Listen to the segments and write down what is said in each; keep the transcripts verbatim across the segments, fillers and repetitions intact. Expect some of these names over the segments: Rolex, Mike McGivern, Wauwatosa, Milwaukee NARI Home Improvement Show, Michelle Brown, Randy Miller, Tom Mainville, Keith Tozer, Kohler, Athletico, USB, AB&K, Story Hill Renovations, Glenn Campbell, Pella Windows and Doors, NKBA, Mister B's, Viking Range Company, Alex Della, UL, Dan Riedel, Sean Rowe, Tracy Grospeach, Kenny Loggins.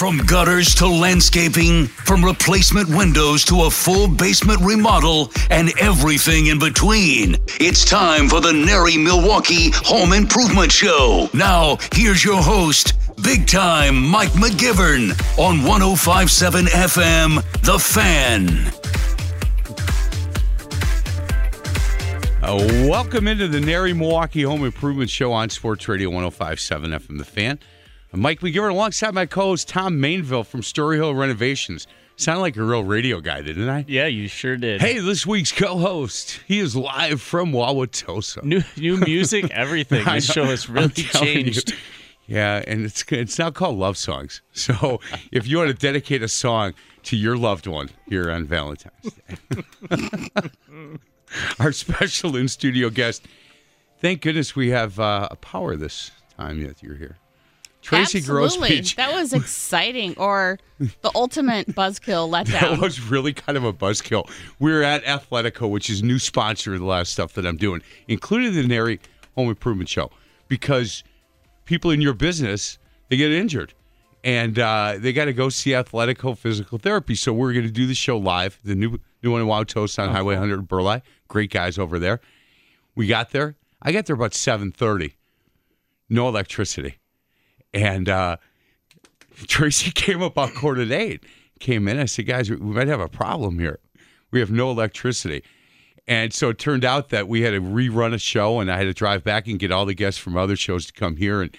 From gutters to landscaping, from replacement windows to a full basement remodel, and everything in between, it's time for the Nary Milwaukee Home Improvement Show. Now, here's your host, Big Time Mike McGivern, on one oh five point seven F M, The Fan. Uh, welcome into the Nary Milwaukee Home Improvement Show on Sports Radio one oh five point seven F M, The Fan. I'm Mike McGivern alongside my co-host Tom Mainville from Story Hill Renovations. Sounded like a real radio guy, didn't I? Yeah, you sure did. Hey, this week's co-host, he is live from Wauwatosa. New new music, everything. This show has really changed. You. Yeah, and it's it's now called Love Songs. So if you want to dedicate a song to your loved one here on Valentine's Day. Our special in-studio guest, thank goodness we have uh, a power this time that you're here. Tracy Grossbeach. That was exciting, or the ultimate buzzkill letdown. That was really kind of a buzzkill. We were at Athletico, which is new sponsor of the last stuff that I'm doing, including the Nary Home Improvement Show, because people in your business, they get injured, and uh, they got to go see Athletico Physical Therapy. So we're going to do the show live, the new new one in Wauwatosa on okay. Highway one hundred in Burleigh. Great guys over there. We got there. I got there about seven thirty. No electricity. And uh, Tracy came up on quarter to eight, came in. I said, guys, we might have a problem here. We have no electricity. And so it turned out that we had to rerun a show, and I had to drive back and get all the guests from other shows to come here. And,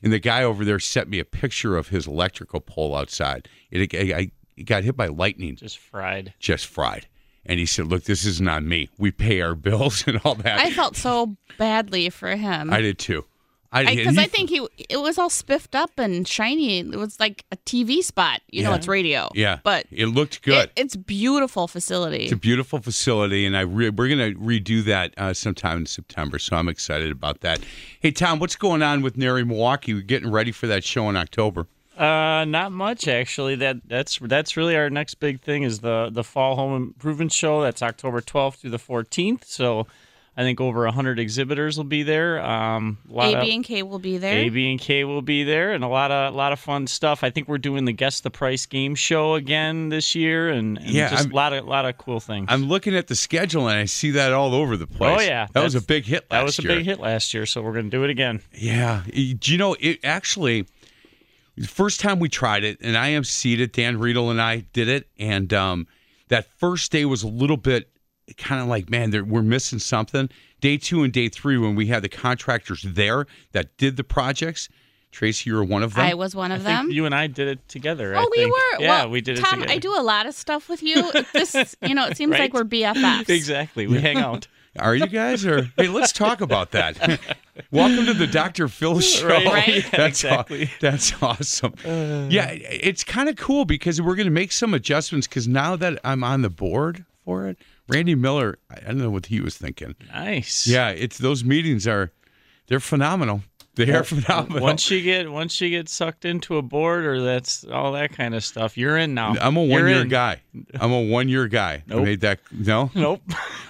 and the guy over there sent me a picture of his electrical pole outside. It, it, it got hit by lightning. Just fried. Just fried. And he said, look, this is not me. We pay our bills and all that. I felt so badly for him. I did, too. Because I, I, I think he it was all spiffed up and shiny. It was like a T V spot. You yeah. know, it's radio. Yeah. But it looked good. It, it's a beautiful facility. It's a beautiful facility, and I re- we're going to redo that uh, sometime in September, so I'm excited about that. Hey, Tom, what's going on with Nary Milwaukee? We're getting ready for that show in October. Uh, not much, actually. That That's that's really our next big thing is the, the Fall Home Improvement Show. That's October twelfth through the fourteenth, so... I think over one hundred exhibitors will be there. Um, A B and K will be there. A B and K will be there, and a lot of lot of fun stuff. I think we're doing the Guess the Price game show again this year, and, and yeah, just a lot of lot of cool things. I'm looking at the schedule, and I see that all over the place. Oh, yeah. That That's, was a big hit last year. That was a year. big hit last year, so we're going to do it again. Yeah. You know, it actually, the first time we tried it, and I am seated, Dan Riedel and I did it, and um, that first day was a little bit, kind of like, man, we're missing something. Day two and day three, when we had the contractors there that did the projects, Tracy, you were one of them. I was one of I them. Think you and I did it together. Oh, I we think. were. Yeah, well, we did it Tom, together. Tom, I do a lot of stuff with you. This, you know, it seems right? like we're B F Fs. Exactly. We hang out. Are you guys? Or hey, let's talk about that. Welcome to the Doctor Phil Show. Right, right? Yeah, that's exactly. Aw- that's awesome. Uh, yeah, it's kind of cool because we're going to make some adjustments because now that I'm on the board for it, Randy Miller, I don't know what he was thinking. Nice. Yeah, it's those meetings are, they're phenomenal. They are phenomenal. Once you get once you get sucked into a board or that's all that kind of stuff, you're in now. I'm a one you're year in. guy. I'm a one year guy. Nope. I made that no. Nope.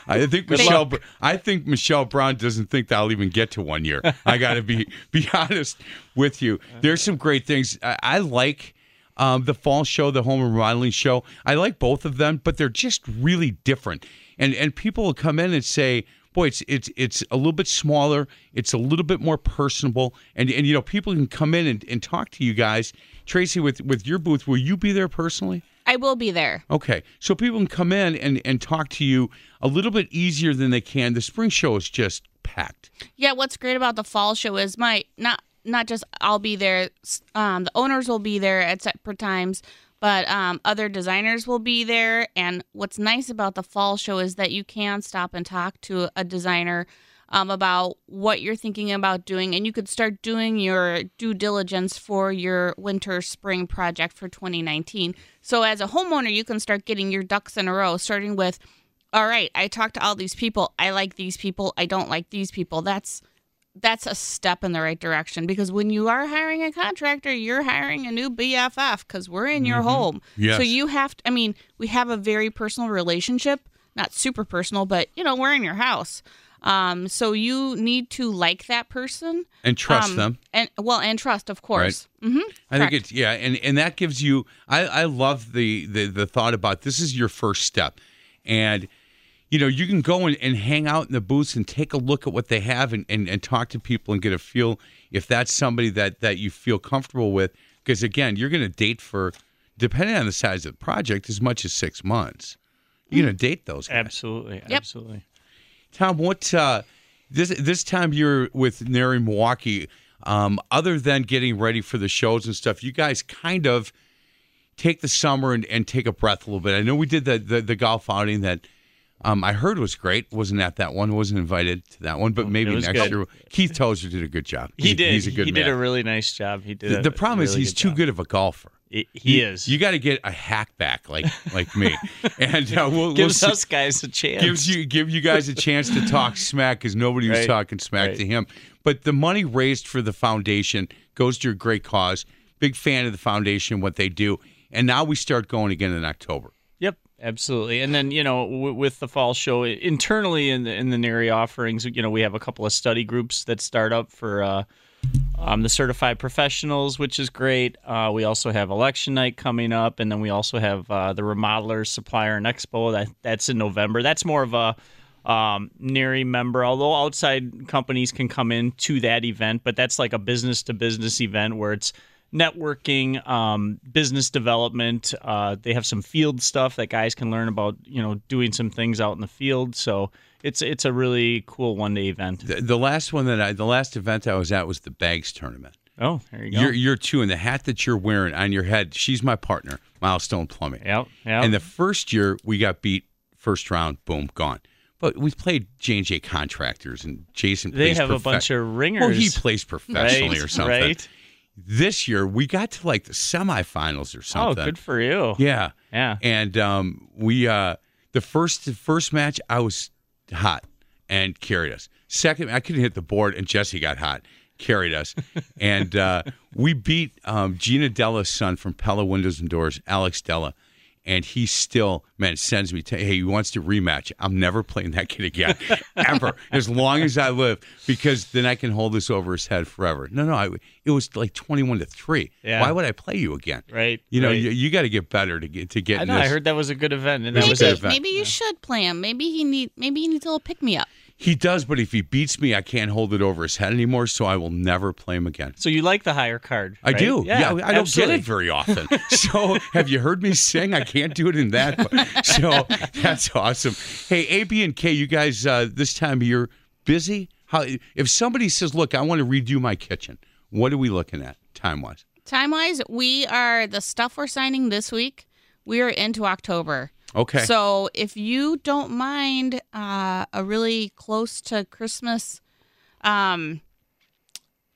I think Michelle. I think Michelle Brown doesn't think that I'll even get to one year. I got to be be honest with you. There's some great things. I, I like. Um, the fall show, the home remodeling show, I like both of them, but they're just really different. And and people will come in and say, boy, it's it's it's a little bit smaller, it's a little bit more personable, and and you know people can come in and, and talk to you guys. Tracy, with with your booth, will you be there personally? I will be there. Okay, so people can come in and and talk to you a little bit easier than they can. The spring show is just packed. Yeah, what's great about the fall show is my not. Not just I'll be there, um, the owners will be there at separate times, but um, other designers will be there. And what's nice about the fall show is that you can stop and talk to a designer um, about what you're thinking about doing. And you could start doing your due diligence for your winter spring project for twenty nineteen. So as a homeowner, you can start getting your ducks in a row, starting with, all right, I talked to all these people. I like these people. I don't like these people. That's That's a step in the right direction because when you are hiring a contractor, you're hiring a new B F F because we're in your mm-hmm. home. Yes. So you have to, I mean, we have a very personal relationship, not super personal, but, you know, we're in your house. Um, so you need to like that person and trust um, them. And well, and trust, of course. Right. Mm-hmm. I Correct. think it's yeah, and, and that gives you. I, I love the, the the thought about this is your first step, and you know you can go and, and hang out in the booths and take a look at what they have and, and, and talk to people and get a feel if that's somebody that that you feel comfortable with. Because again, you're going to date for, depending on the size of the project, as much as six months. You're going to date those guys. Absolutely, absolutely. Yep. Tom, what uh, this this time you're with Nary Milwaukee, um, other than getting ready for the shows and stuff, you guys kind of take the summer and, and take a breath a little bit. I know we did the the, the golf outing that um, I heard was great. Wasn't at that one. Wasn't invited to that one, but maybe next good. year. Keith Tozer did a good job. He, he did. He's a good he man. did a really nice job. He did. The, the problem really is he's good too job. good of a golfer. He, he is. You got to get a hack back like like me, and uh, we'll, gives we'll, us guys a chance. Gives you give you guys a chance to talk smack because nobody right. was talking smack right. to him. But the money raised for the foundation goes to a great cause. Big fan of the foundation, what they do, and now we start going again in October. Yep, absolutely. And then you know w- with the fall show internally in the in the Nary offerings, you know we have a couple of study groups that start up for. Uh, Um, the certified professionals, which is great. Uh, we also have election night coming up, and then we also have uh, the Remodelers, Supplier, and Expo. That, that's in November. That's more of a um, Nary member, although outside companies can come in to that event, but that's like a business-to-business event where it's networking, um, business development. Uh, they have some field stuff that guys can learn about, you know, doing some things out in the field. So it's it's a really cool one day event. The, the last one that I, the last event I was at was the bags tournament. Oh, there you go. You're, you're two, and the hat that you're wearing on your head, she's my partner, Milestone Plumbing. Yep, yep. And the first year we got beat first round, boom, gone. But we played J and J Contractors, and Jason. They have profe- a bunch of ringers. Well, he plays professionally right, or something. Right. This year, we got to like the semifinals or something. Oh, good for you! Yeah, yeah. And um, we uh, the first the first match, I was hot and carried us. Second, I couldn't hit the board, and Jesse got hot, carried us, and uh, we beat um, Gina Della's son from Pella Windows and Doors, Alex Della, and he still man sends me t- hey, he wants to rematch. I'm never playing that kid again, ever, as long as I live, because then I can hold this over his head forever. No, no, I, it was like twenty-one to three. Yeah. Why would I play you again? Right. You know, right. you, you got to get better to get to get. I know. This. I heard that was a good event, and maybe, that was an event. Maybe you yeah. should play him. Maybe he need. Maybe he needs a little pick me up. He does, but if he beats me, I can't hold it over his head anymore, so I will never play him again. So you like the higher card, right? I do. Yeah, yeah I don't absolutely. get it very often. So have you heard me sing? I can't do it in that way. So that's awesome. Hey, A B and K, you guys, uh, this time of year, busy? How, if somebody says, look, I want to redo my kitchen, what are we looking at time-wise? Time-wise, we are, the stuff we're signing this week, we are into October. Okay. So if you don't mind uh, a really close to Christmas um,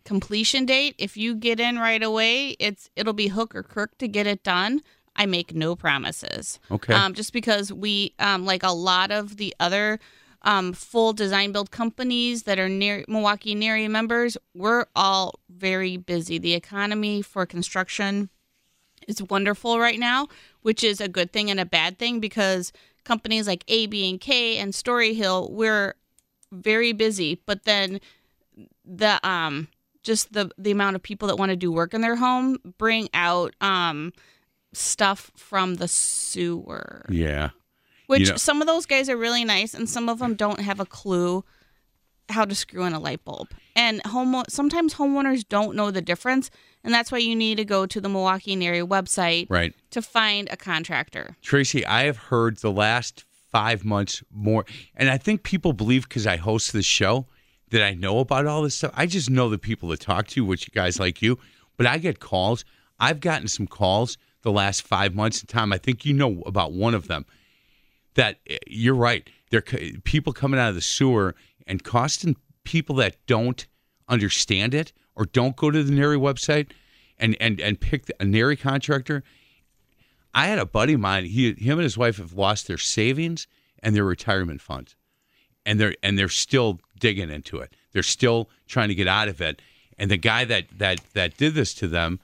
completion date, if you get in right away, it's it'll be hook or crook to get it done. I make no promises. Okay. Um, just because we, um, like a lot of the other um, full design build companies that are near Milwaukee Nary members, we're all very busy. The economy for construction is wonderful right now, which is a good thing and a bad thing because companies like A B and K and Story Hill, we're very busy. But then the um just the, the amount of people that want to do work in their home bring out um stuff from the sewer. Yeah. Which you know, some of those guys are really nice and some of them don't have a clue how to screw in a light bulb. And home sometimes homeowners don't know the difference, and that's why you need to go to the Milwaukee Nary website right. to find a contractor. Tracy, I have heard the last five months more, and I think people believe because I host this show that I know about all this stuff. I just know the people to talk to, which guys like you, but I get calls. I've gotten some calls the last five months in time. I think you know about one of them. That you're right. They're people coming out of the sewer and costing people that don't understand it or don't go to the Nary website and, and, and pick a Nary contractor. I had a buddy of mine, he, him and his wife have lost their savings and their retirement funds. And they're and they're still digging into it. They're still trying to get out of it. And the guy that that, that did this to them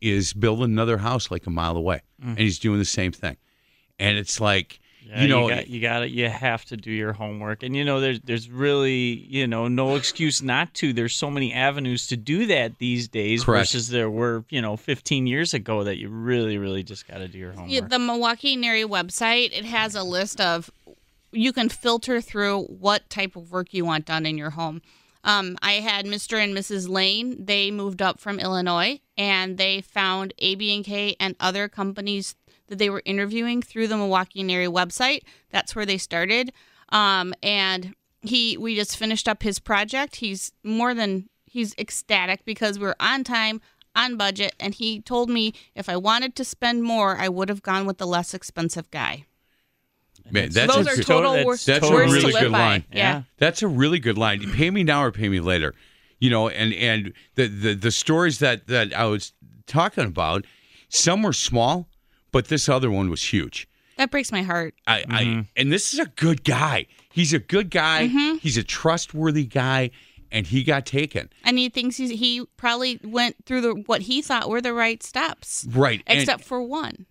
is building another house like a mile away. Mm. And he's doing the same thing. And it's like, Yeah, you know, you got, you got it. You have to do your homework, and you know, there's there's really you know no excuse not to. There's so many avenues to do that these days, correct, versus there were you know fifteen years ago that you really really just got to do your homework. Yeah, the Milwaukee and Erie website, it has a list of, you can filter through what type of work you want done in your home. Um, I had Mister and Missus Lane. They moved up from Illinois, and they found A B and K and other companies that they were interviewing through the Milwaukee and Erie website. That's where they started. Um, and he, we just finished up his project. He's more than, he's ecstatic because we're on time, on budget, and he told me if I wanted to spend more, I would have gone with the less expensive guy. Man, that's so those a, are total that's, worst, that's worst a really good by. line. Yeah. yeah, that's a really good line. You pay me now or pay me later, you know. And and the the, the stories that, that I was talking about, some were small, but this other one was huge. That breaks my heart. I, mm-hmm. I and this is a good guy. He's a good guy. Mm-hmm. He's a trustworthy guy, and he got taken. And he thinks he's, he probably went through the what he thought were the right steps. Right, except and, for one.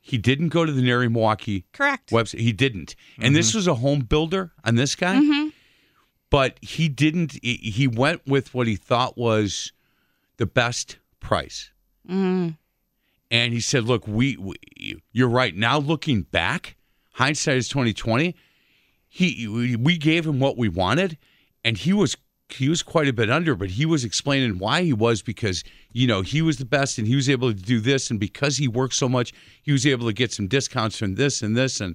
He didn't go to the Erie Milwaukee Correct. website. He didn't. And mm-hmm. this was a home builder on this guy. Mm-hmm. But he didn't. He went with what he thought was the best price. Mm. And he said, look, we, we you're right. Now looking back, hindsight is twenty twenty. He we gave him what we wanted, and he was he was quite a bit under, but he was explaining why he was, because, you know, he was the best and he was able to do this. And because he worked so much, he was able to get some discounts from this and this, and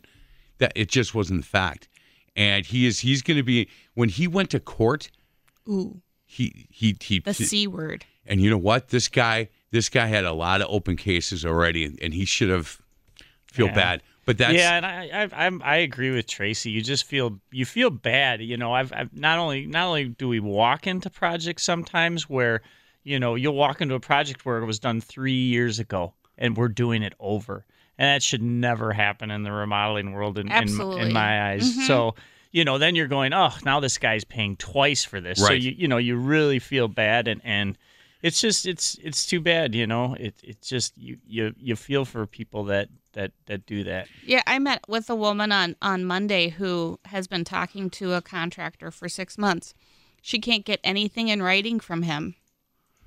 that it just wasn't the fact. And he is, he's going to be, when he went to court, Ooh, he, he, he, the C word. And you know what? This guy, this guy had a lot of open cases already, and, and he should have feel yeah. bad. But that's yeah, and I I I'm, I agree with Tracy. You just feel you feel bad. You know, I've, I've not only not only do we walk into projects sometimes where, you know, you'll walk into a project where it was done three years ago and we're doing it over, and that should never happen in the remodeling world in in, in my eyes. Mm-hmm. So you know, then you're going, oh, now this guy's paying twice for this. Right. So you you know you really feel bad, and and it's just it's it's too bad. You know, it it's just you you you feel for people that. that that do that. Yeah, I met with a woman on, on Monday who has been talking to a contractor for six months. She can't get anything in writing from him.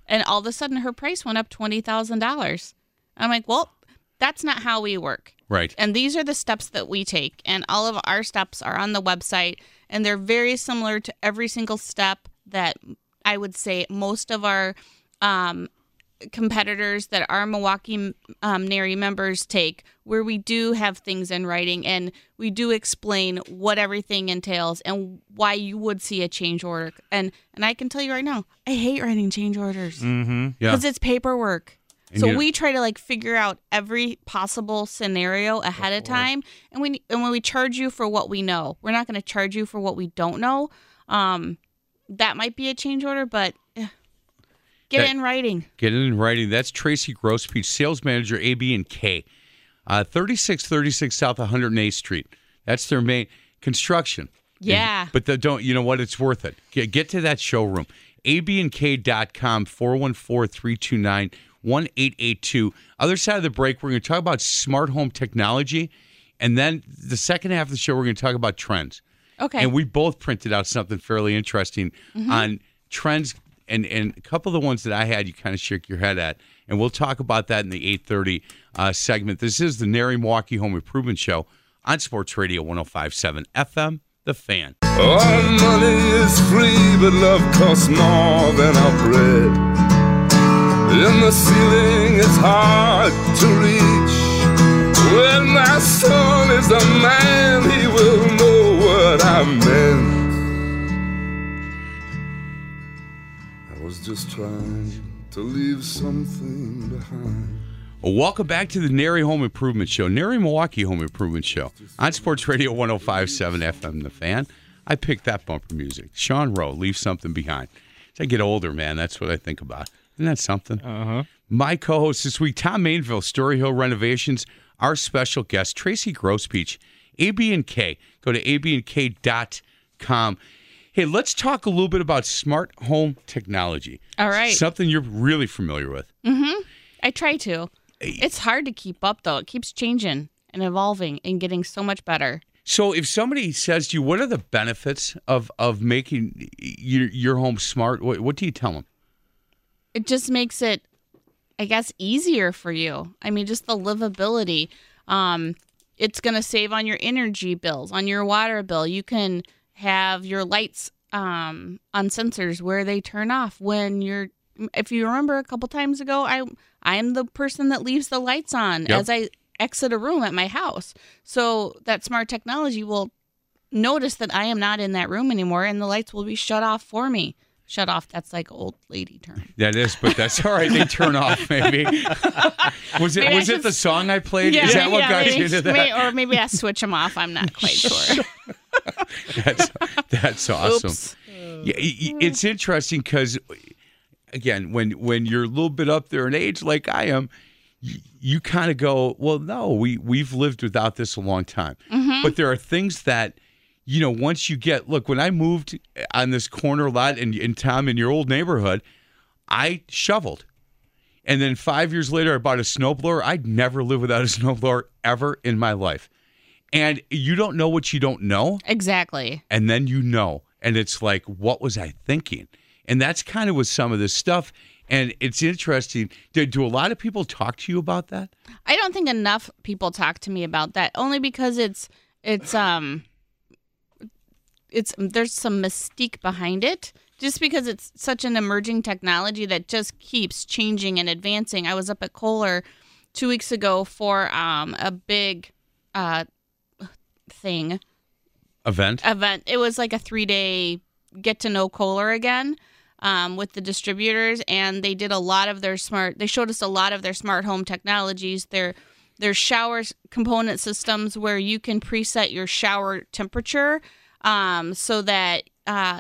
And all of a sudden, her price went up twenty thousand dollars. I'm like, well, that's not how we work. Right. And these are the steps that we take. And all of our steps are on the website. And they're very similar to every single step that I would say most of our um competitors that are Milwaukee um, N A R I members take, where we do have things in writing and we do explain what everything entails and why you would see a change order. And and I can tell you right now, I hate writing change orders because mm-hmm. yeah. it's paperwork. And so you- we try to like figure out every possible scenario ahead of time. And we and when we charge you for what we know, we're not going to charge you for what we don't know. Um, that might be a change order, but. Get that, it in writing. Get it in writing. That's Tracy Grospeach, sales manager, A B and K. Uh, thirty-six thirty-six South one hundred eighth Street. That's their main construction. Yeah. And, but the, don't you know what? It's worth it. Get, get to that showroom. A B and K dot com, four one four, three two nine, one eight eight two. Other side of the break, we're going to talk about smart home technology. And then the second half of the show, we're going to talk about trends. Okay. And we both printed out something fairly interesting mm-hmm. on trends. And and a couple of the ones that I had, you kind of shook your head at. And we'll talk about that in the eight thirty uh, segment. This is the N A R I Milwaukee Home Improvement Show on Sports Radio one oh five point seven F M, The Fan. Oh, money is free, but love costs more than our bread. And the ceiling is hard to reach. When my son is a man, he will know what I meant. Just trying to leave something behind. Well, welcome back to the N A R I Home Improvement Show, N A R I Milwaukee Home Improvement Show on Sports Radio one oh five point seven F M, The Fan. I picked that bumper music. Sean Rowe, Leave Something Behind. As I get older, man, that's what I think about. Isn't that something? Uh-huh. My co-host this week, Tom Mainville, Story Hill Renovations. Our special guest, Tracy Grospeach, A B and K. Go to A B and K dot com. Hey, let's talk a little bit about smart home technology. All right. Something you're really familiar with. Mm-hmm. I try to. It's hard to keep up, though. It keeps changing. and evolving and getting so much better. So if somebody says to you, what are the benefits of, of making your, your home smart, what, what do you tell them? It just makes it, I guess, easier for you. I mean, just the livability. Um, it's going to save on your energy bills, on your water bill. You can have your lights um, on sensors where they turn off when you're, if you remember a couple times ago, I I am the person that leaves the lights on yep. as I exit a room at my house. So that smart technology will notice that I am not in that room anymore, and the lights will be shut off for me. Shut off, that's like old lady term. That is, but that's all right. They turn off, maybe. Was it maybe was it the song I played? Yeah, is that maybe, what yeah, got maybe, you to that? Maybe, or maybe I switch them off. I'm not quite sure. that's, that's awesome. Oops. Yeah, it's interesting because... Again, when, when you're a little bit up there in age like I am, you, you kind of go, well, no, we, we've lived without this a long time. Mm-hmm. But there are things that, you know, once you get, look, when I moved on this corner lot in, in Tom, in your old neighborhood, I shoveled. And then five years later, I bought a snowblower. I'd never live without a snowblower ever in my life. And you don't know what you don't know. Exactly. And then you know. And it's like, what was I thinking? And that's kind of with some of this stuff, and it's interesting. Do, do a lot of people talk to you about that? I don't think enough people talk to me about that, only because it's it's um it's there's some mystique behind it. Just because it's such an emerging technology that just keeps changing and advancing. I was up at Kohler two weeks ago for um a big uh thing event. Event. It was like a three day get to know Kohler again. Um, with the distributors, and they did a lot of their smart, they showed us a lot of their smart home technologies, their their shower component systems where you can preset your shower temperature um, so that uh,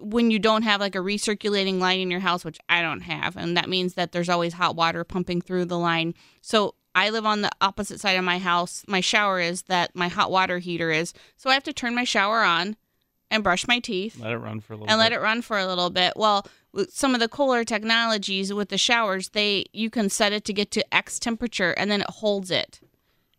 when you don't have like a recirculating line in your house, which I don't have, and that means that there's always hot water pumping through the line. So I live on the opposite side of my house. My shower is that my hot water heater is. So I have to turn my shower on and brush my teeth. Let it run for a little bit. And let it run for a little bit. Well, some of the Kohler technologies with the showers, they you can set it to get to X temperature, and then it holds it.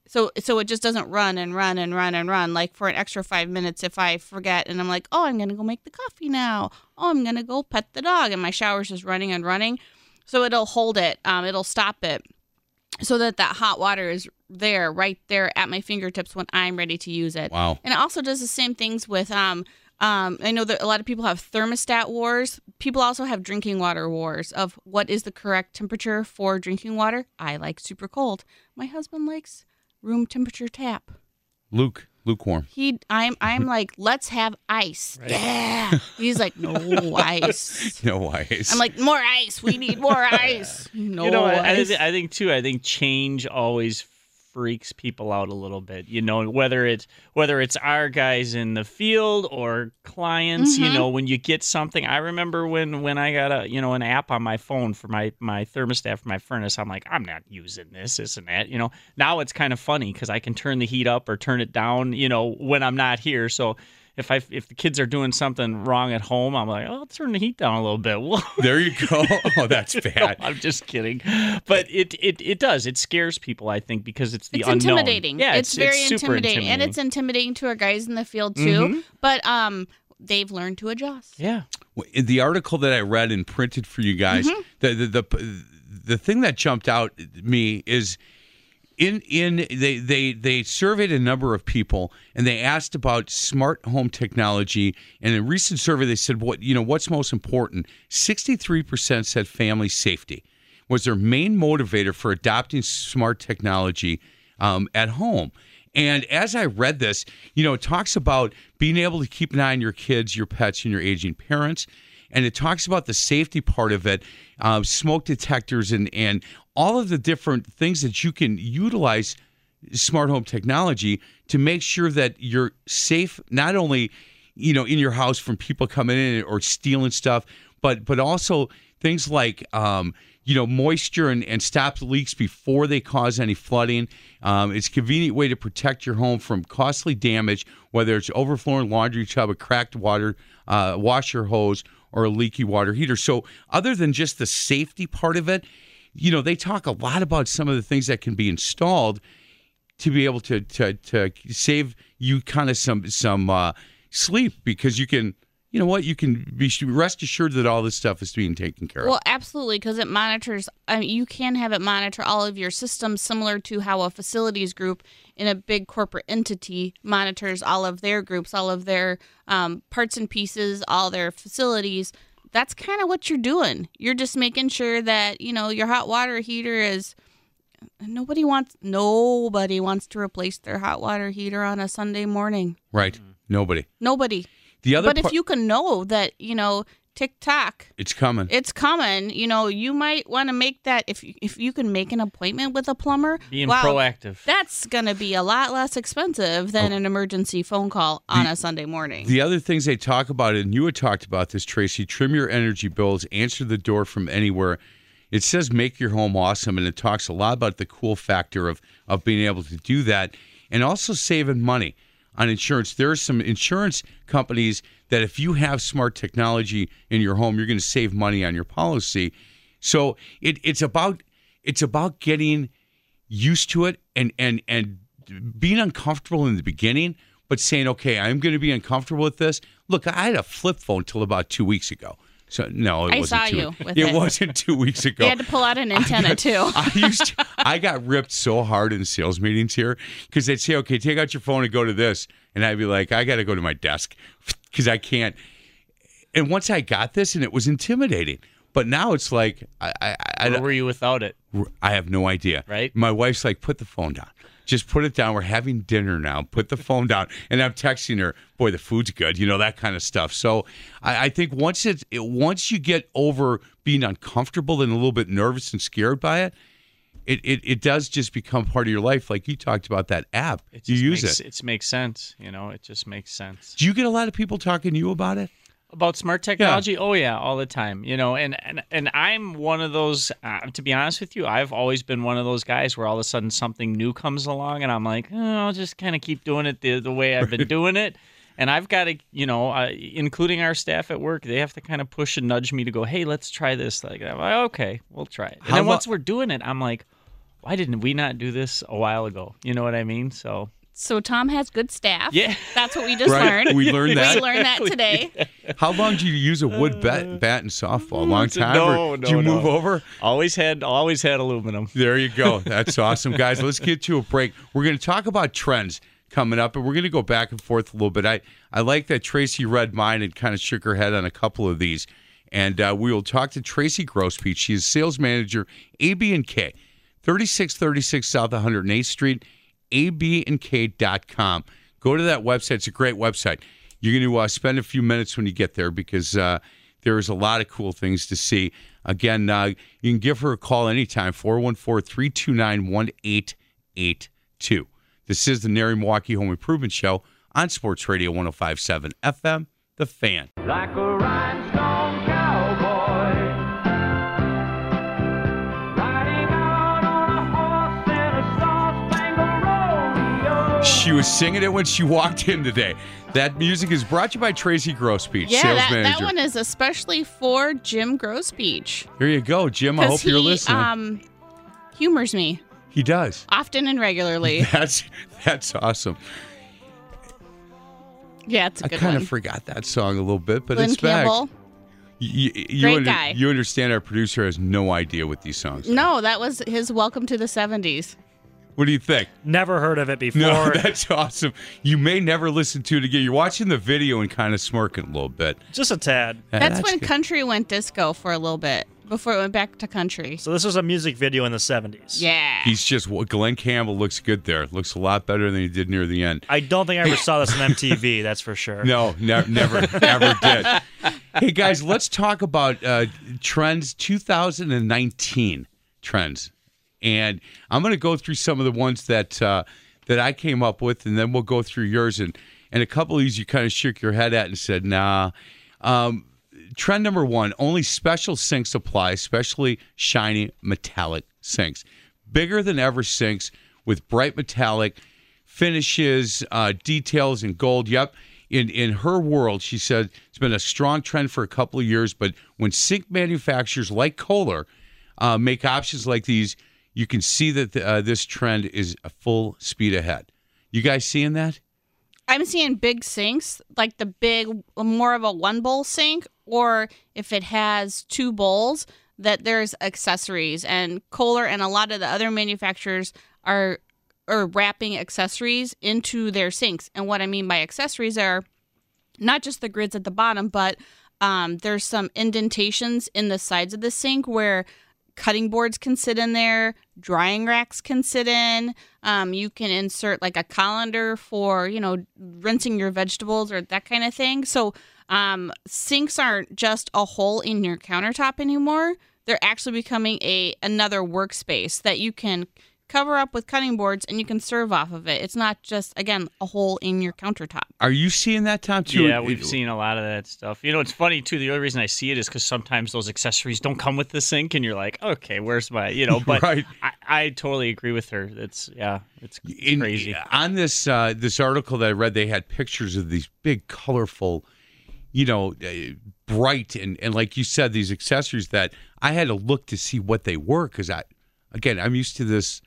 So so it just doesn't run and run and run and run, like for an extra five minutes if I forget. And I'm like, oh, I'm going to go make the coffee now. Oh, I'm going to go pet the dog. And my shower's just running and running. So it'll hold it. Um, it'll stop it so that that hot water is there, right there at my fingertips when I'm ready to use it. Wow. And it also does the same things with... Um, Um, I know that a lot of people have thermostat wars. People also have drinking water wars of what is the correct temperature for drinking water. I like super cold. My husband likes room temperature tap. Luke, lukewarm. He, I'm, I'm like, let's have ice. Right. Yeah. He's like, no ice. No ice. I'm like, more ice. We need more ice. No you know, ice. I, I think too. I think change always freaks people out a little bit, you know, whether it's whether it's our guys in the field or clients, mm-hmm. you know, when you get something. I remember when when I got a, you know, an app on my phone for my my thermostat for my furnace. I'm like, I'm not using this, isn't that, you know. Now it's kind of funny because I can turn the heat up or turn it down, you know, when I'm not here. So If I if the kids are doing something wrong at home, I'm like, oh, I'll turn the heat down a little bit. Whoa. There you go. Oh, that's bad. No, I'm just kidding. But it, it it does. It scares people, I think, because it's the it's unknown. Intimidating. Yeah, it's, it's very it's super intimidating. intimidating. And it's intimidating to our guys in the field, too. Mm-hmm. But um, they've learned to adjust. Yeah. Well, in the article that I read and printed for you guys, mm-hmm. the, the, the, the thing that jumped out at me is... In in they, they they surveyed a number of people, and they asked about smart home technology. And in a recent survey, they said, "What you know, what's most important?" sixty-three percent said family safety was their main motivator for adopting smart technology um, at home. And as I read this, you know, it talks about being able to keep an eye on your kids, your pets, and your aging parents. And it talks about the safety part of it, uh, smoke detectors, and, and all of the different things that you can utilize smart home technology to make sure that you're safe, not only, you know, in your house from people coming in or stealing stuff, but but also things like um, you know, moisture and, and stop leaks before they cause any flooding. Um, it's a convenient way to protect your home from costly damage, whether it's overflowing laundry tub, a cracked water uh, washer hose, or a leaky water heater. So other than just the safety part of it, you know, they talk a lot about some of the things that can be installed to be able to to, to save you kind of some some uh, sleep, because you can, you know what, you can be rest assured that all this stuff is being taken care of. Well, absolutely, because it monitors. I mean, you can have it monitor all of your systems, similar to how a facilities group in a big corporate entity monitors all of their groups, all of their um, parts and pieces, all their facilities. That's kind of what you're doing. You're just making sure that, you know, your hot water heater is. Nobody wants nobody wants to replace their hot water heater on a Sunday morning. Right. Nobody. Nobody. The other But par- if you can know that, you know, tick-tock. It's coming. It's coming. You know, you might want to make that, if you, if you can make an appointment with a plumber. Being wow, proactive. That's going to be a lot less expensive than oh. an emergency phone call on the, a Sunday morning. The other things they talk about, and you had talked about this, Tracy, trim your energy bills, answer the door from anywhere. It says make your home awesome, and it talks a lot about the cool factor of, of being able to do that, and also saving money on insurance. There are some insurance companies that if you have smart technology in your home, you're going to save money on your policy. So it, it's about it's about getting used to it and, and, and being uncomfortable in the beginning, but saying, okay, I'm going to be uncomfortable with this. Look, I had a flip phone till about two weeks ago. So no, it I wasn't saw two, you. With it, it wasn't two weeks ago. They had to pull out an antenna I got, too. I used to, I got ripped so hard in sales meetings here because they'd say, "Okay, take out your phone and go to this," and I'd be like, "I got to go to my desk because I can't." And once I got this, and it was intimidating, but now it's like, I, I, I where were you without it? I have no idea. Right? My wife's like, "Put the phone down. Just put it down. We're having dinner now. Put the phone down." And I'm texting her, boy, the food's good, you know, that kind of stuff. So I, I think once it's, it once you get over being uncomfortable and a little bit nervous and scared by it, it, it, it does just become part of your life. Like you talked about that app. It you use makes, it. It makes sense. You know, it just makes sense. Do you get a lot of people talking to you about it? About smart technology? Yeah. Oh, yeah, all the time. You know, and, and, and I'm one of those, uh, to be honest with you, I've always been one of those guys where all of a sudden something new comes along and I'm like, oh, I'll just kind of keep doing it the, the way I've been doing it. And I've got to, you know, uh, including our staff at work, they have to kind of push and nudge me to go, hey, let's try this. Like, I'm like, okay, we'll try it. And How then lo- once we're doing it, I'm like, why didn't we not do this a while ago? You know what I mean? So... So Tom has good staff. Yeah. That's what we just right. learned. We learned that. We learned that today. How long do you use a wood bat, bat in softball? A long time? No, or no, do you no. move over? Always had, always had aluminum. There you go. That's awesome, guys. Let's get to a break. We're going to talk about trends coming up, and we're going to go back and forth a little bit. I, I like that Tracy read mine and kind of shook her head on a couple of these. And uh, we will talk to Tracy Grospeach. She is sales manager, A B and K, thirty-six thirty-six South one hundred eighth Street. A B and K dot com. Go to that website. It's a great website. You're going to uh, spend a few minutes when you get there because uh, there is a lot of cool things to see. Again, uh, you can give her a call anytime, four one four, three two nine, one eight eight two. This is the Nary Milwaukee Home Improvement Show on Sports Radio one oh five point seven F M, The Fan. Like a rhinestone cowboy. She was singing it when she walked in today. That music is brought to you by Tracy Grospeach, yeah, sales that, manager. Yeah, that one is especially for Jim Grospeach. Here you go, Jim. I hope he, you're listening. Um, humors me. He does. Often and regularly. That's that's awesome. Yeah, it's a good one. I kind one. of forgot that song a little bit, but Lynn it's Campbell. Back. You, you, Great under, guy. You understand our producer has no idea what these songs are. No, that was his Welcome to the seventies. What do you think? Never heard of it before. No, that's awesome. You may never listen to it again. You're watching the video and kind of smirking a little bit. Just a tad. Yeah, that's, that's when good. Country went disco for a little bit, before it went back to country. So this was a music video in the seventies. Yeah. He's just, Glenn Campbell looks good there. Looks a lot better than he did near the end. I don't think I ever saw this on M T V, that's for sure. No, ne- never, never did. Hey, guys, let's talk about uh, trends, two thousand nineteen trends. And I'm going to go through some of the ones that uh, that I came up with, and then we'll go through yours. And, and a couple of these you kind of shook your head at and said, nah. Um, trend number one, only special sinks apply, especially shiny metallic sinks. Bigger than ever sinks with bright metallic finishes, uh, details, and gold. Yep. In, in her world, she said it's been a strong trend for a couple of years, but when sink manufacturers like Kohler uh, make options like these, you can see that the, uh, this trend is a full speed ahead. You guys seeing that? I'm seeing big sinks, like the big, more of a one-bowl sink, or if it has two bowls, that there's accessories. And Kohler and a lot of the other manufacturers are are wrapping accessories into their sinks. And what I mean by accessories are not just the grids at the bottom, but um, there's some indentations in the sides of the sink where cutting boards can sit in there, drying racks can sit in. Um, you can insert like a colander for, you know, rinsing your vegetables or that kind of thing. So um, sinks aren't just a hole in your countertop anymore. They're actually becoming a another workspace that you can cover up with cutting boards and you can serve off of it. It's not just, again, a hole in your countertop. Are you seeing that, Tom, too? Yeah, we've seen a lot of that stuff. You know, it's funny, too. The only reason I see it is because sometimes those accessories don't come with the sink, and you're like, okay, where's my, you know, but right. I, I totally agree with her. It's, yeah, it's in, crazy. On this, uh, this article that I read, they had pictures of these big, colorful, you know, uh, bright, and, and like you said, these accessories that I had to look to see what they were because, I, again, I'm used to this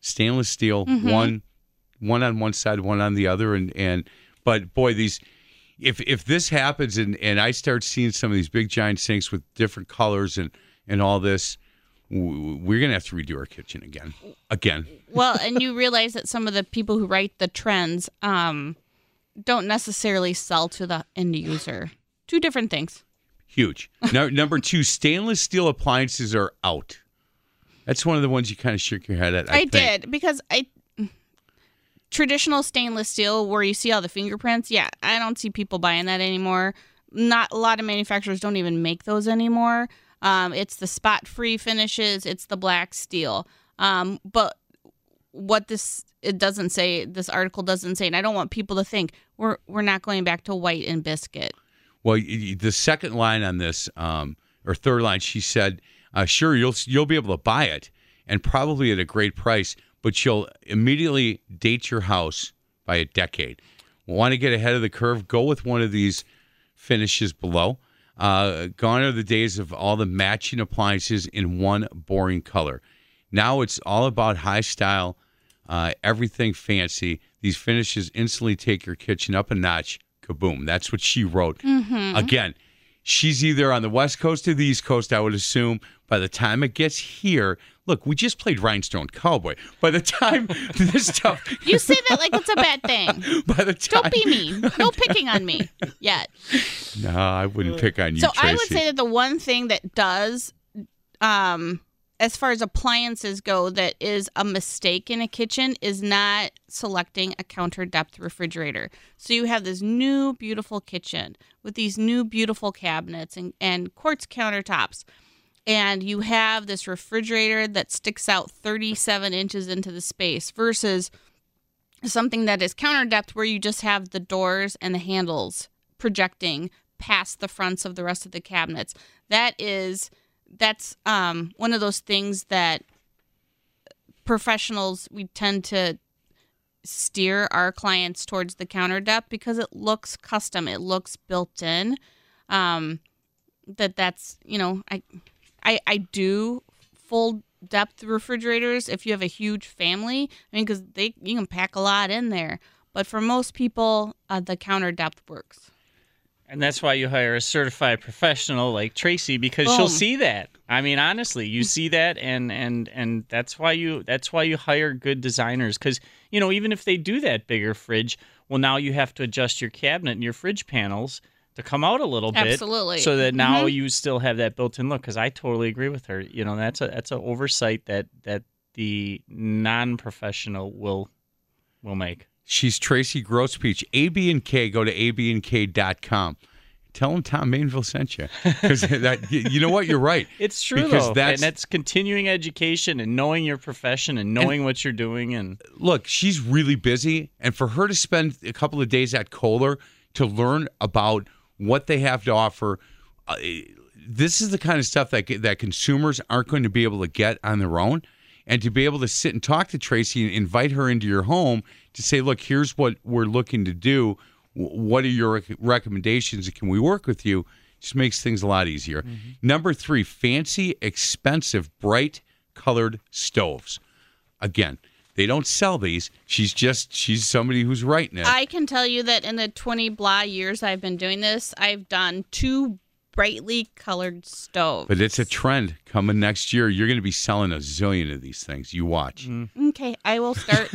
stainless steel, mm-hmm. one one on one side, one on the other, and and but boy, these if if this happens and and I start seeing some of these big giant sinks with different colors and and all this, we're gonna have to redo our kitchen again again well. And you realize that some of the people who write the trends um don't necessarily sell to the end user. Two different things. Huge. No, number two, stainless steel appliances are out. That's one of the ones you kind of shook your head at. I, I did, because I traditional stainless steel where you see all the fingerprints, yeah, I don't see people buying that anymore. Not a lot of manufacturers don't even make those anymore. Um, it's the spot-free finishes. It's the black steel. Um, but what this it doesn't say, this article doesn't say, and I don't want people to think we're we're not going back to white and biscuit. Well, the second line on this, um, or third line, she said, Uh, sure, you'll you'll be able to buy it, and probably at a great price, but you'll immediately date your house by a decade. Want to get ahead of the curve? Go with one of these finishes below. Uh, gone are the days of all the matching appliances in one boring color. Now it's all about high style, uh, everything fancy. These finishes instantly take your kitchen up a notch. Kaboom. That's what she wrote. Mm-hmm. Again, she's either on the West Coast or the East Coast, I would assume. By the time it gets here, look, we just played Rhinestone Cowboy. By the time this stuff... You say that like it's a bad thing. By the time... Don't be mean. No picking on me yet. No, I wouldn't pick on you, So Tracy. I would say that the one thing that does, um, as far as appliances go, that is a mistake in a kitchen is not selecting a counter depth refrigerator. So you have this new beautiful kitchen with these new beautiful cabinets and, and quartz countertops. And you have this refrigerator that sticks out thirty-seven inches into the space versus something that is counter depth where you just have the doors and the handles projecting past the fronts of the rest of the cabinets. That is... That's um, one of those things that professionals, we tend to steer our clients towards the counter depth because it looks custom. It looks built in. Um, that that's, you know, I, I, I do full depth refrigerators if you have a huge family. I mean, because they you can pack a lot in there. But for most people, uh, the counter depth works. And that's why you hire a certified professional like Tracy, because Boom. she'll see that. I mean, honestly, you see that, and and and that's why you that's why you hire good designers, because you know, even if they do that bigger fridge, well, now you have to adjust your cabinet and your fridge panels to come out a little bit, absolutely, so that now mm-hmm. you still have that built-in look. Because I totally agree with her. You know, that's a that's an oversight that that the non-professional will will make. She's Tracy Grosspeach, A B and K. Go to A B and K dot com. Tell them Tom Mainville sent you. Because you know what? You're right. It's true, because though. That's, and that's continuing education and knowing your profession and knowing and, what you're doing. And look, she's really busy. And for her to spend a couple of days at Kohler to learn about what they have to offer, uh, this is the kind of stuff that, that consumers aren't going to be able to get on their own. And to be able to sit and talk to Tracy and invite her into your home to say, look, here's what we're looking to do. What are your recommendations? Can we work with you? Just makes things a lot easier. Mm-hmm. Number three, fancy, expensive, bright, colored stoves. Again, they don't sell these. She's just, she's somebody who's writing it. I can tell you that in the twenty blah years I've been doing this, I've done two brightly colored stoves. But it's a trend coming next year. You're going to be selling a zillion of these things. You watch. Mm. Okay, I will start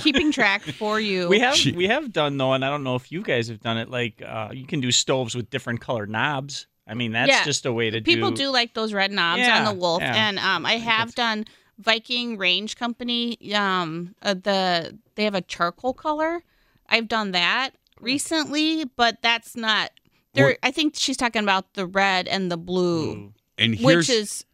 keeping track for you. We have we have done, though, and I don't know if you guys have done it, like uh, you can do stoves with different colored knobs. I mean, that's yeah. just a way to People do... People do like those red knobs yeah, on the Wolf, yeah. and um, I have that's... done Viking Range Company. Um, uh, the They have a charcoal color. I've done that recently, but that's not... There, I think she's talking about the red and the blue, and which is,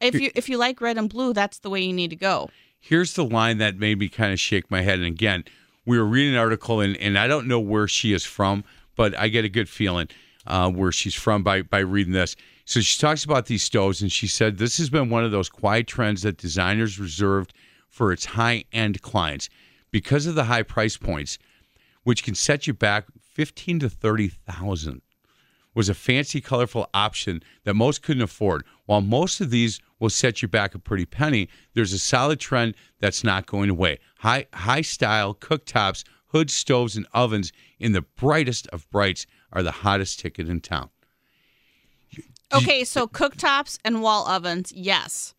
if you if you like red and blue, that's the way you need to go. Here's the line that made me kind of shake my head. And again, we were reading an article, and, and I don't know where she is from, but I get a good feeling uh, where she's from by, by reading this. So she talks about these stoves, and she said, this has been one of those quiet trends that designers reserved for its high-end clients because of the high price points, which can set you back fifteen thousand to thirty thousand dollars. Was a fancy, colorful option that most couldn't afford. While most of these will set you back a pretty penny, there's a solid trend that's not going away. High, high-style cooktops, hood stoves, and ovens in the brightest of brights are the hottest ticket in town. Okay, so cooktops and wall ovens, yes.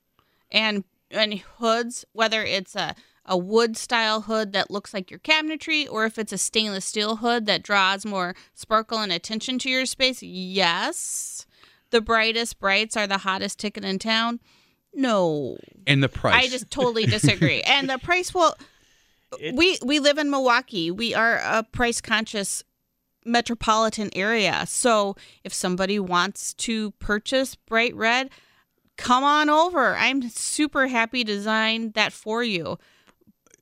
And and hoods, whether it's a, a wood-style hood that looks like your cabinetry, or if it's a stainless steel hood that draws more sparkle and attention to your space, yes. The brightest brights are the hottest ticket in town. No. And the price. I just totally disagree. And the price will... It's... We we live in Milwaukee. We are a price-conscious metropolitan area. So if somebody wants to purchase bright red, come on over. I'm super happy to design that for you.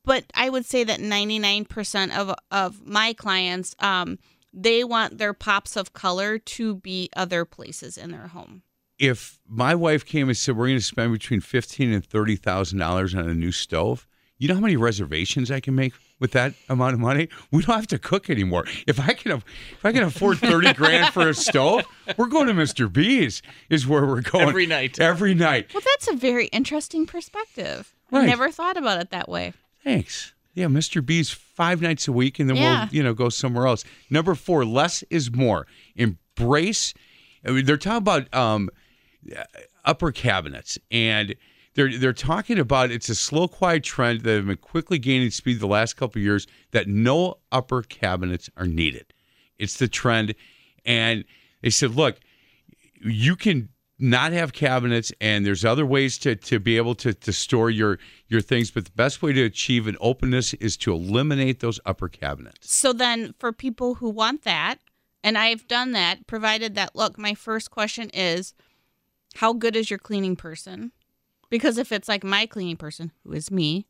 But I would say that ninety-nine percent of of my clients, um, they want their pops of color to be other places in their home. If my wife came and said, we're going to spend between fifteen thousand and thirty thousand dollars on a new stove, you know how many reservations I can make with that amount of money? We don't have to cook anymore. If I can, if I can afford thirty grand for a stove, we're going to Mister B's is where we're going. Every night. Every night. Well, that's a very interesting perspective. Right. I never thought about it that way. Thanks. Yeah, Mister B's five nights a week, and then yeah. we'll, you know, go somewhere else. Number four, less is more. Embrace. I mean, they're talking about um, upper cabinets, and they're they're talking about it's a slow, quiet trend that have been quickly gaining speed the last couple of years. That no upper cabinets are needed. It's the trend, and they said, look, you can not have cabinets, and there's other ways to, to be able to, to store your, your things, but the best way to achieve an openness is to eliminate those upper cabinets. So then for people who want that, and I've done that, provided that, look, my first question is, how good is your cleaning person? Because if it's like my cleaning person, who is me,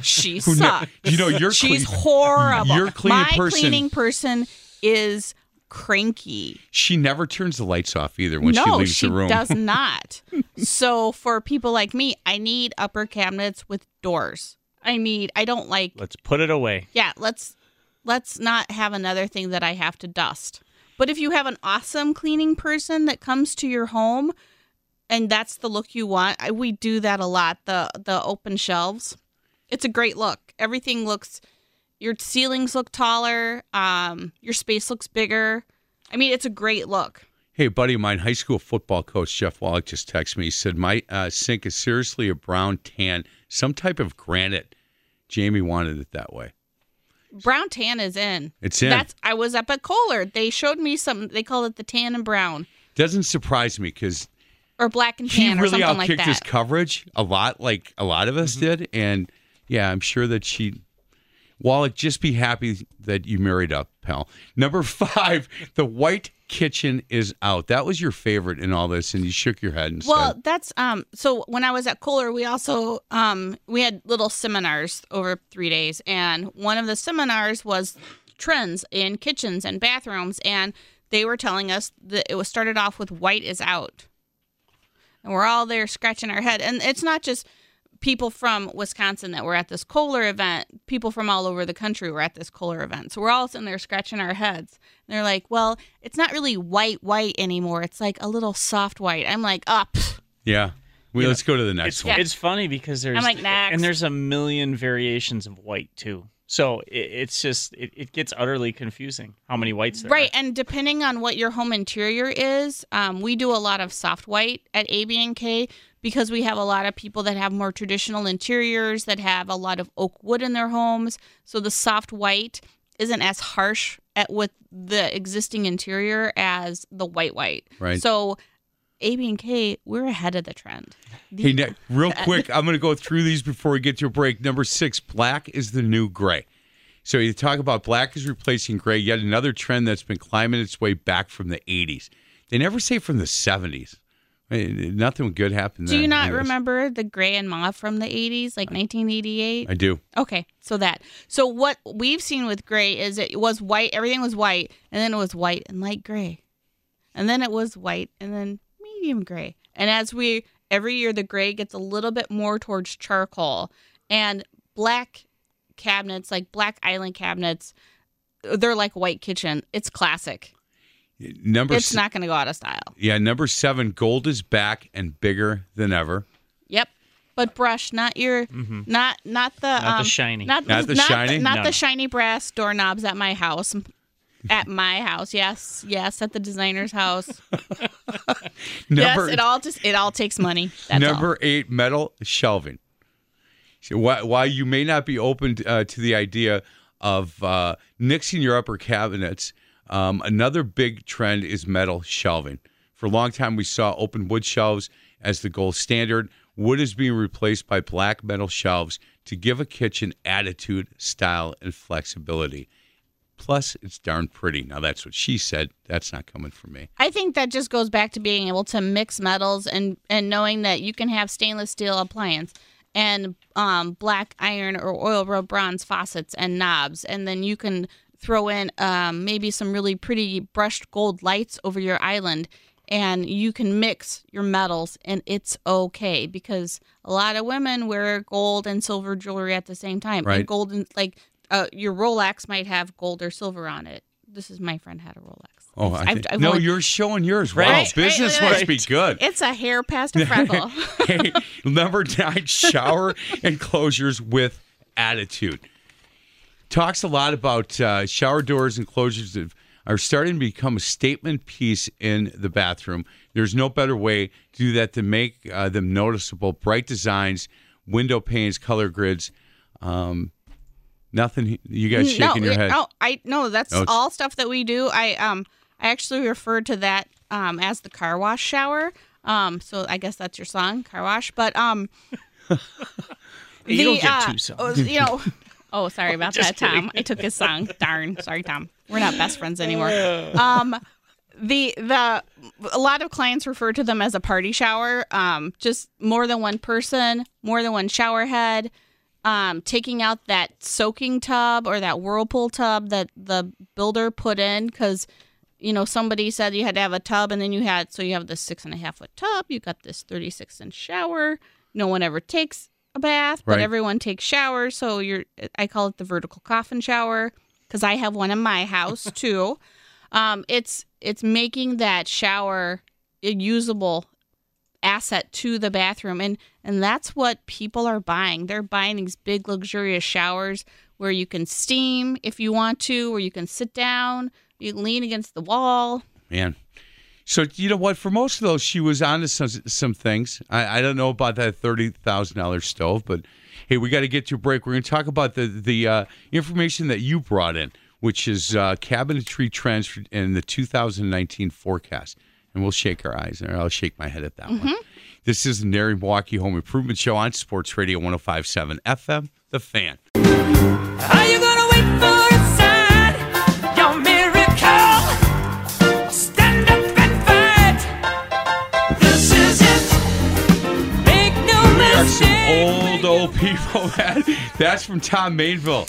she sucks. You know, your She's clean, horrible. Your cleaning my person, cleaning person is cranky. She never turns the lights off either when no, she leaves she the room. No, she does not. So for people like me, I need upper cabinets with doors. I need, I don't like... Let's put it away. Yeah, let's let's not have another thing that I have to dust. But if you have an awesome cleaning person that comes to your home and that's the look you want, I, we do that a lot, the the open shelves. It's a great look. Everything looks... Your ceilings look taller. Um, your space looks bigger. I mean, it's a great look. Hey, a buddy of mine, high school football coach Jeff Wallach, just texted me. He said, my uh, sink is seriously a brown tan, some type of granite. Jamie wanted it that way. Brown tan is in. It's in. That's, I was up at Kohler. They showed me something. They called it the tan and brown. Doesn't surprise me because... Or black and tan really or something like that. He really outkicked his coverage a lot, like a lot of us mm-hmm. did. And, yeah, I'm sure that she... Wallach, just be happy that you married up, pal. Number five, the white kitchen is out. That was your favorite in all this, and you shook your head and said, well, that's um. So when I was at Kohler, we also um we had little seminars over three days, and one of the seminars was trends in kitchens and bathrooms, and they were telling us that it was started off with white is out, and we're all there scratching our head, and it's not just people from Wisconsin that were at this Kohler event, people from all over the country were at this Kohler event. So we're all sitting there scratching our heads. And they're like, well, it's not really white, white anymore. It's like a little soft white. I'm like, up. Oh, yeah. Well, yeah. Let's go to the next it's, one. Yeah. It's funny because there's I'm like, next. and there's a million variations of white too. So it, it's just it, it gets utterly confusing how many whites there right, are. Right, and depending on what your home interior is, um, we do a lot of soft white at A B and K because we have a lot of people that have more traditional interiors that have a lot of oak wood in their homes. So the soft white isn't as harsh at with the existing interior as the white white. Right. So A B and K, we're ahead of the trend. The hey, real quick, I'm going to go through these before we get to a break. Number six, black is the new gray. So you talk about black is replacing gray, yet another trend that's been climbing its way back from the eighties. They never say from the seventies. I mean, nothing good happened then. Do you not anyways. remember the gray and mauve from the eighties, like nineteen eighty-eight? I do. Okay, so that. So what we've seen with gray is it was white, everything was white, and then it was white and light gray. And then it was white, and then medium gray. And as we, every year the gray gets a little bit more towards charcoal. And black cabinets, like black island cabinets, they're like white kitchen. It's classic. Number it's se- not going to go out of style. Yeah, number seven, gold is back and bigger than ever. Yep, but brush, not your, mm-hmm. not not the, not um, the shiny, not, not the not, shiny, not no. the shiny brass doorknobs at my house. At my house, yes, yes, at the designer's house. number, yes, it all just it all takes money. That's number all. eight, metal shelving. So why why you may not be open uh, to the idea of uh, nixing your upper cabinets. Um, another big trend is metal shelving. For a long time, we saw open wood shelves as the gold standard. Wood is being replaced by black metal shelves to give a kitchen attitude, style, and flexibility. Plus, it's darn pretty. Now, that's what she said. That's not coming from me. I think that just goes back to being able to mix metals and, and knowing that you can have stainless steel appliance and um, black iron or oil rub bronze faucets and knobs, and then you can throw in um, maybe some really pretty brushed gold lights over your island, and you can mix your metals, and it's okay because a lot of women wear gold and silver jewelry at the same time. Right. And gold, and, like uh, your Rolex might have gold or silver on it. This is my friend had a Rolex. Oh, I think, I've, I've no, only, you're showing yours. Wow, right, business right, right. must be good. It's a hair past a freckle. Hey, number nine, shower enclosures with attitude. Talks a lot about uh, shower doors and closures that are starting to become a statement piece in the bathroom. There's no better way to do that than make uh, them noticeable. Bright designs, window panes, color grids. Um, nothing. You guys shaking no, your head? No, I no. That's Notes. all stuff that we do. I um I actually referred to that um as the car wash shower. Um, so I guess that's your song, car wash. But um, you the, don't get uh, two songs. You know. Oh, sorry about that, Tom. I took his song. Darn. Sorry, Tom. We're not best friends anymore. Um, the the a lot of clients refer to them as a party shower. Um, just more than one person, more than one shower head. Um, taking out that soaking tub or that whirlpool tub that the builder put in because, you know, somebody said you had to have a tub, and then you had so you have this six and a half foot tub. You got this thirty-six inch shower. No one ever takes a bath, but right. everyone takes showers, so you're I call it the vertical coffin shower because I have one in my house too. um it's it's making that shower a usable asset to the bathroom, and and that's what people are buying. They're buying these big luxurious showers where you can steam if you want to, where you can sit down, you can lean against the wall. Man. So, you know what, for most of those, she was on to some, some things. I, I don't know about that thirty thousand dollars stove, but hey, we got to get to a break. We're going to talk about the, the uh, information that you brought in, which is uh, cabinetry trends in the two thousand nineteen forecast. And we'll shake our eyes, or I'll shake my head at that mm-hmm. one. This is the Nary Milwaukee Home Improvement Show on Sports Radio one oh five point seven F M, The Fan. Are you going to wait for Old, old people. That, that's from Tom Mainville.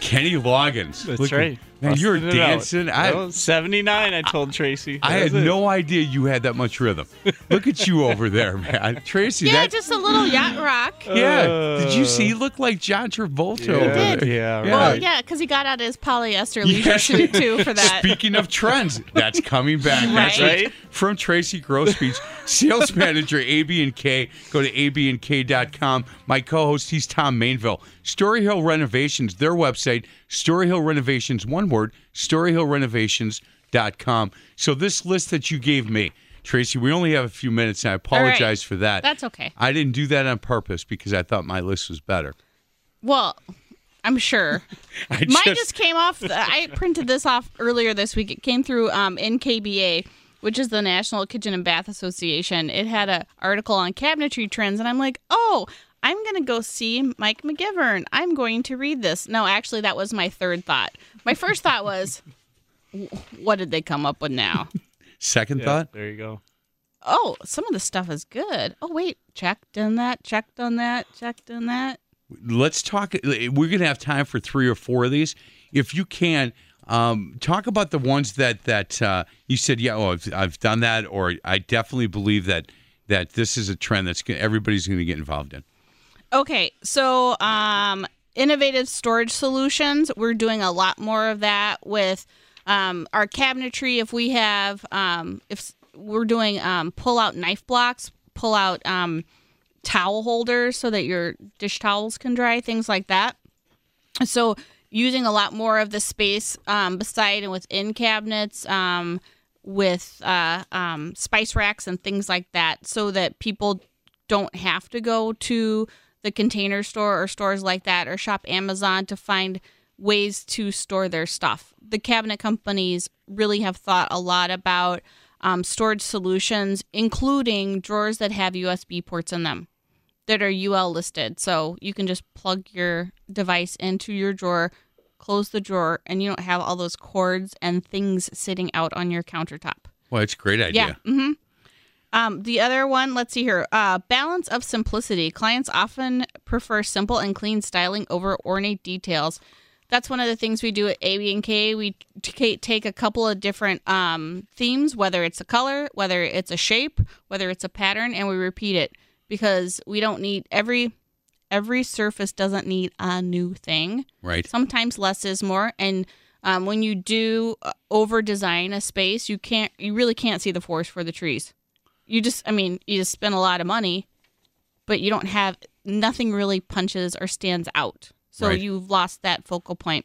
Kenny Loggins. That's Look, right. Man, you were dancing. I was seventy-nine, I told Tracy. I had no idea you had that much rhythm. Look at you over there, man. Tracy. Yeah, that, just a little yacht rock. Yeah. Uh, did you see? He looked like John Travolta yeah, over there. Did. Yeah, right. Well, yeah, because he got out of his polyester leisure yes. suit, too, for that. Speaking of trends, that's coming back. Right? That's right. From Tracy Grosbeach, sales manager, A B and K. Go to A B and K dot com. My co-host, he's Tom Mainville. Story Hill Renovations, their website, Story Hill Renovations, one word, story hill renovations dot com. So this list that you gave me, Tracy, we only have a few minutes, and I apologize right. for that. That's okay. I didn't do that on purpose because I thought my list was better. Well, I'm sure. I Mine just, just came off. The, I printed this off earlier this week. It came through um, N K B A, which is the National Kitchen and Bath Association. It had an article on cabinetry trends, and I'm like, oh, I'm going to go see Mike McGivern. I'm going to read this. No, actually, that was my third thought. My first thought was, what did they come up with now? Second yeah, thought? There you go. Oh, some of the stuff is good. Oh, wait. Checked on that. Checked on that. Checked on that. Let's talk. We're going to have time for three or four of these. If you can, um, talk about the ones that, that uh, you said, yeah, oh, I've, I've done that, or I definitely believe that, that this is a trend that's gonna, everybody's going to get involved in. Okay, so um, innovative storage solutions, we're doing a lot more of that with um, our cabinetry. If we have, um, if we're doing um, pull-out knife blocks, pull-out um, towel holders so that your dish towels can dry, things like that. So using a lot more of the space um, beside and within cabinets, um, with uh, um, spice racks and things like that, so that people don't have to go to the Container Store or stores like that, or shop Amazon to find ways to store their stuff. The cabinet companies really have thought a lot about um, storage solutions, including drawers that have U S B ports in them that are U L listed. So you can just plug your device into your drawer, close the drawer, and you don't have all those cords and things sitting out on your countertop. Well, it's a great idea. Yeah. Mm-hmm. Um, the other one, let's see here, uh, balance of simplicity. Clients often prefer simple and clean styling over ornate details. That's one of the things we do at A B and K. We t- take a couple of different um, themes, whether it's a color, whether it's a shape, whether it's a pattern, and we repeat it because we don't need every every surface doesn't need a new thing. Right. Sometimes less is more, and um, when you do over design a space, you can't you really can't see the forest for the trees. You just, I mean, you just spend a lot of money, but you don't have, nothing really punches or stands out. So right. You've lost that focal point.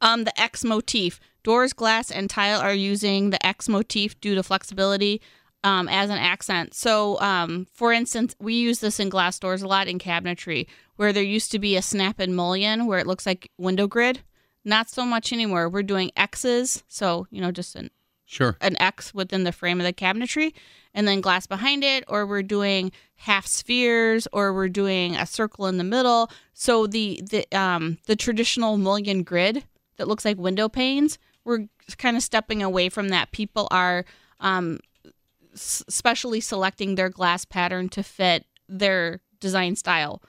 Um, the X motif. Doors, glass, and tile are using the X motif due to flexibility um, as an accent. So, um, for instance, we use this in glass doors a lot in cabinetry, where there used to be a snap and mullion where it looks like window grid. Not so much anymore. We're doing X's, so, you know, just an Sure. an X within the frame of the cabinetry, and then glass behind it, or we're doing half spheres, or we're doing a circle in the middle. So the the um the traditional mullion grid that looks like window panes, we're kind of stepping away from that. People are um specially selecting their glass pattern to fit their design style.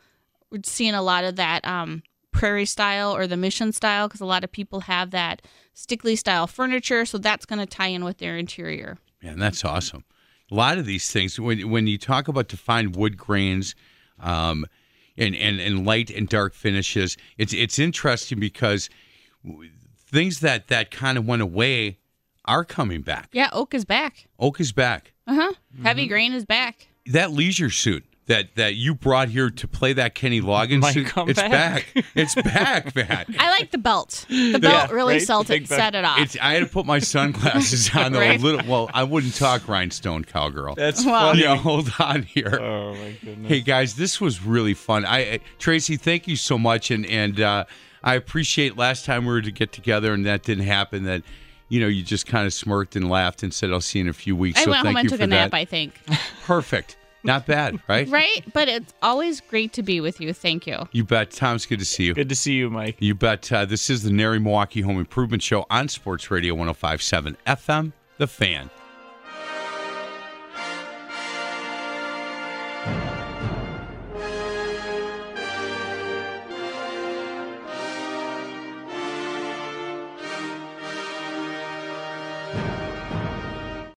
We're seeing a lot of that um prairie style or the mission style, because a lot of people have that stickly style furniture, so that's going to tie in with their interior. Man, that's awesome. A lot of these things, when when you talk about defined wood grains um, and, and, and light and dark finishes, it's it's interesting because things that, that kind of went away are coming back. Yeah, oak is back. Oak is back. Uh-huh. Mm-hmm. Heavy grain is back. That leisure suit that that you brought here to play that Kenny Loggins Might suit, it's back. back. It's back, man. I like the belt. The belt yeah, really right? set it set it off. It's, I had to put my sunglasses on, though, right? a little. Well, I wouldn't talk rhinestone cowgirl. That's well, funny. Yeah, hold on here. Oh, my goodness. Hey, guys, this was really fun. I, I Tracy, thank you so much, and, and uh, I appreciate last time we were to get together and that didn't happen, that you know, you just kind of smirked and laughed and said, I'll see you in a few weeks. I so went thank home and took a nap, that. I think. Perfect. Not bad, right? Right, but it's always great to be with you. Thank you. You bet. Tom's good to see you. Good to see you, Mike. You bet. Uh, this is the Nary Milwaukee Home Improvement Show on Sports Radio one oh five point seven F M, The Fan.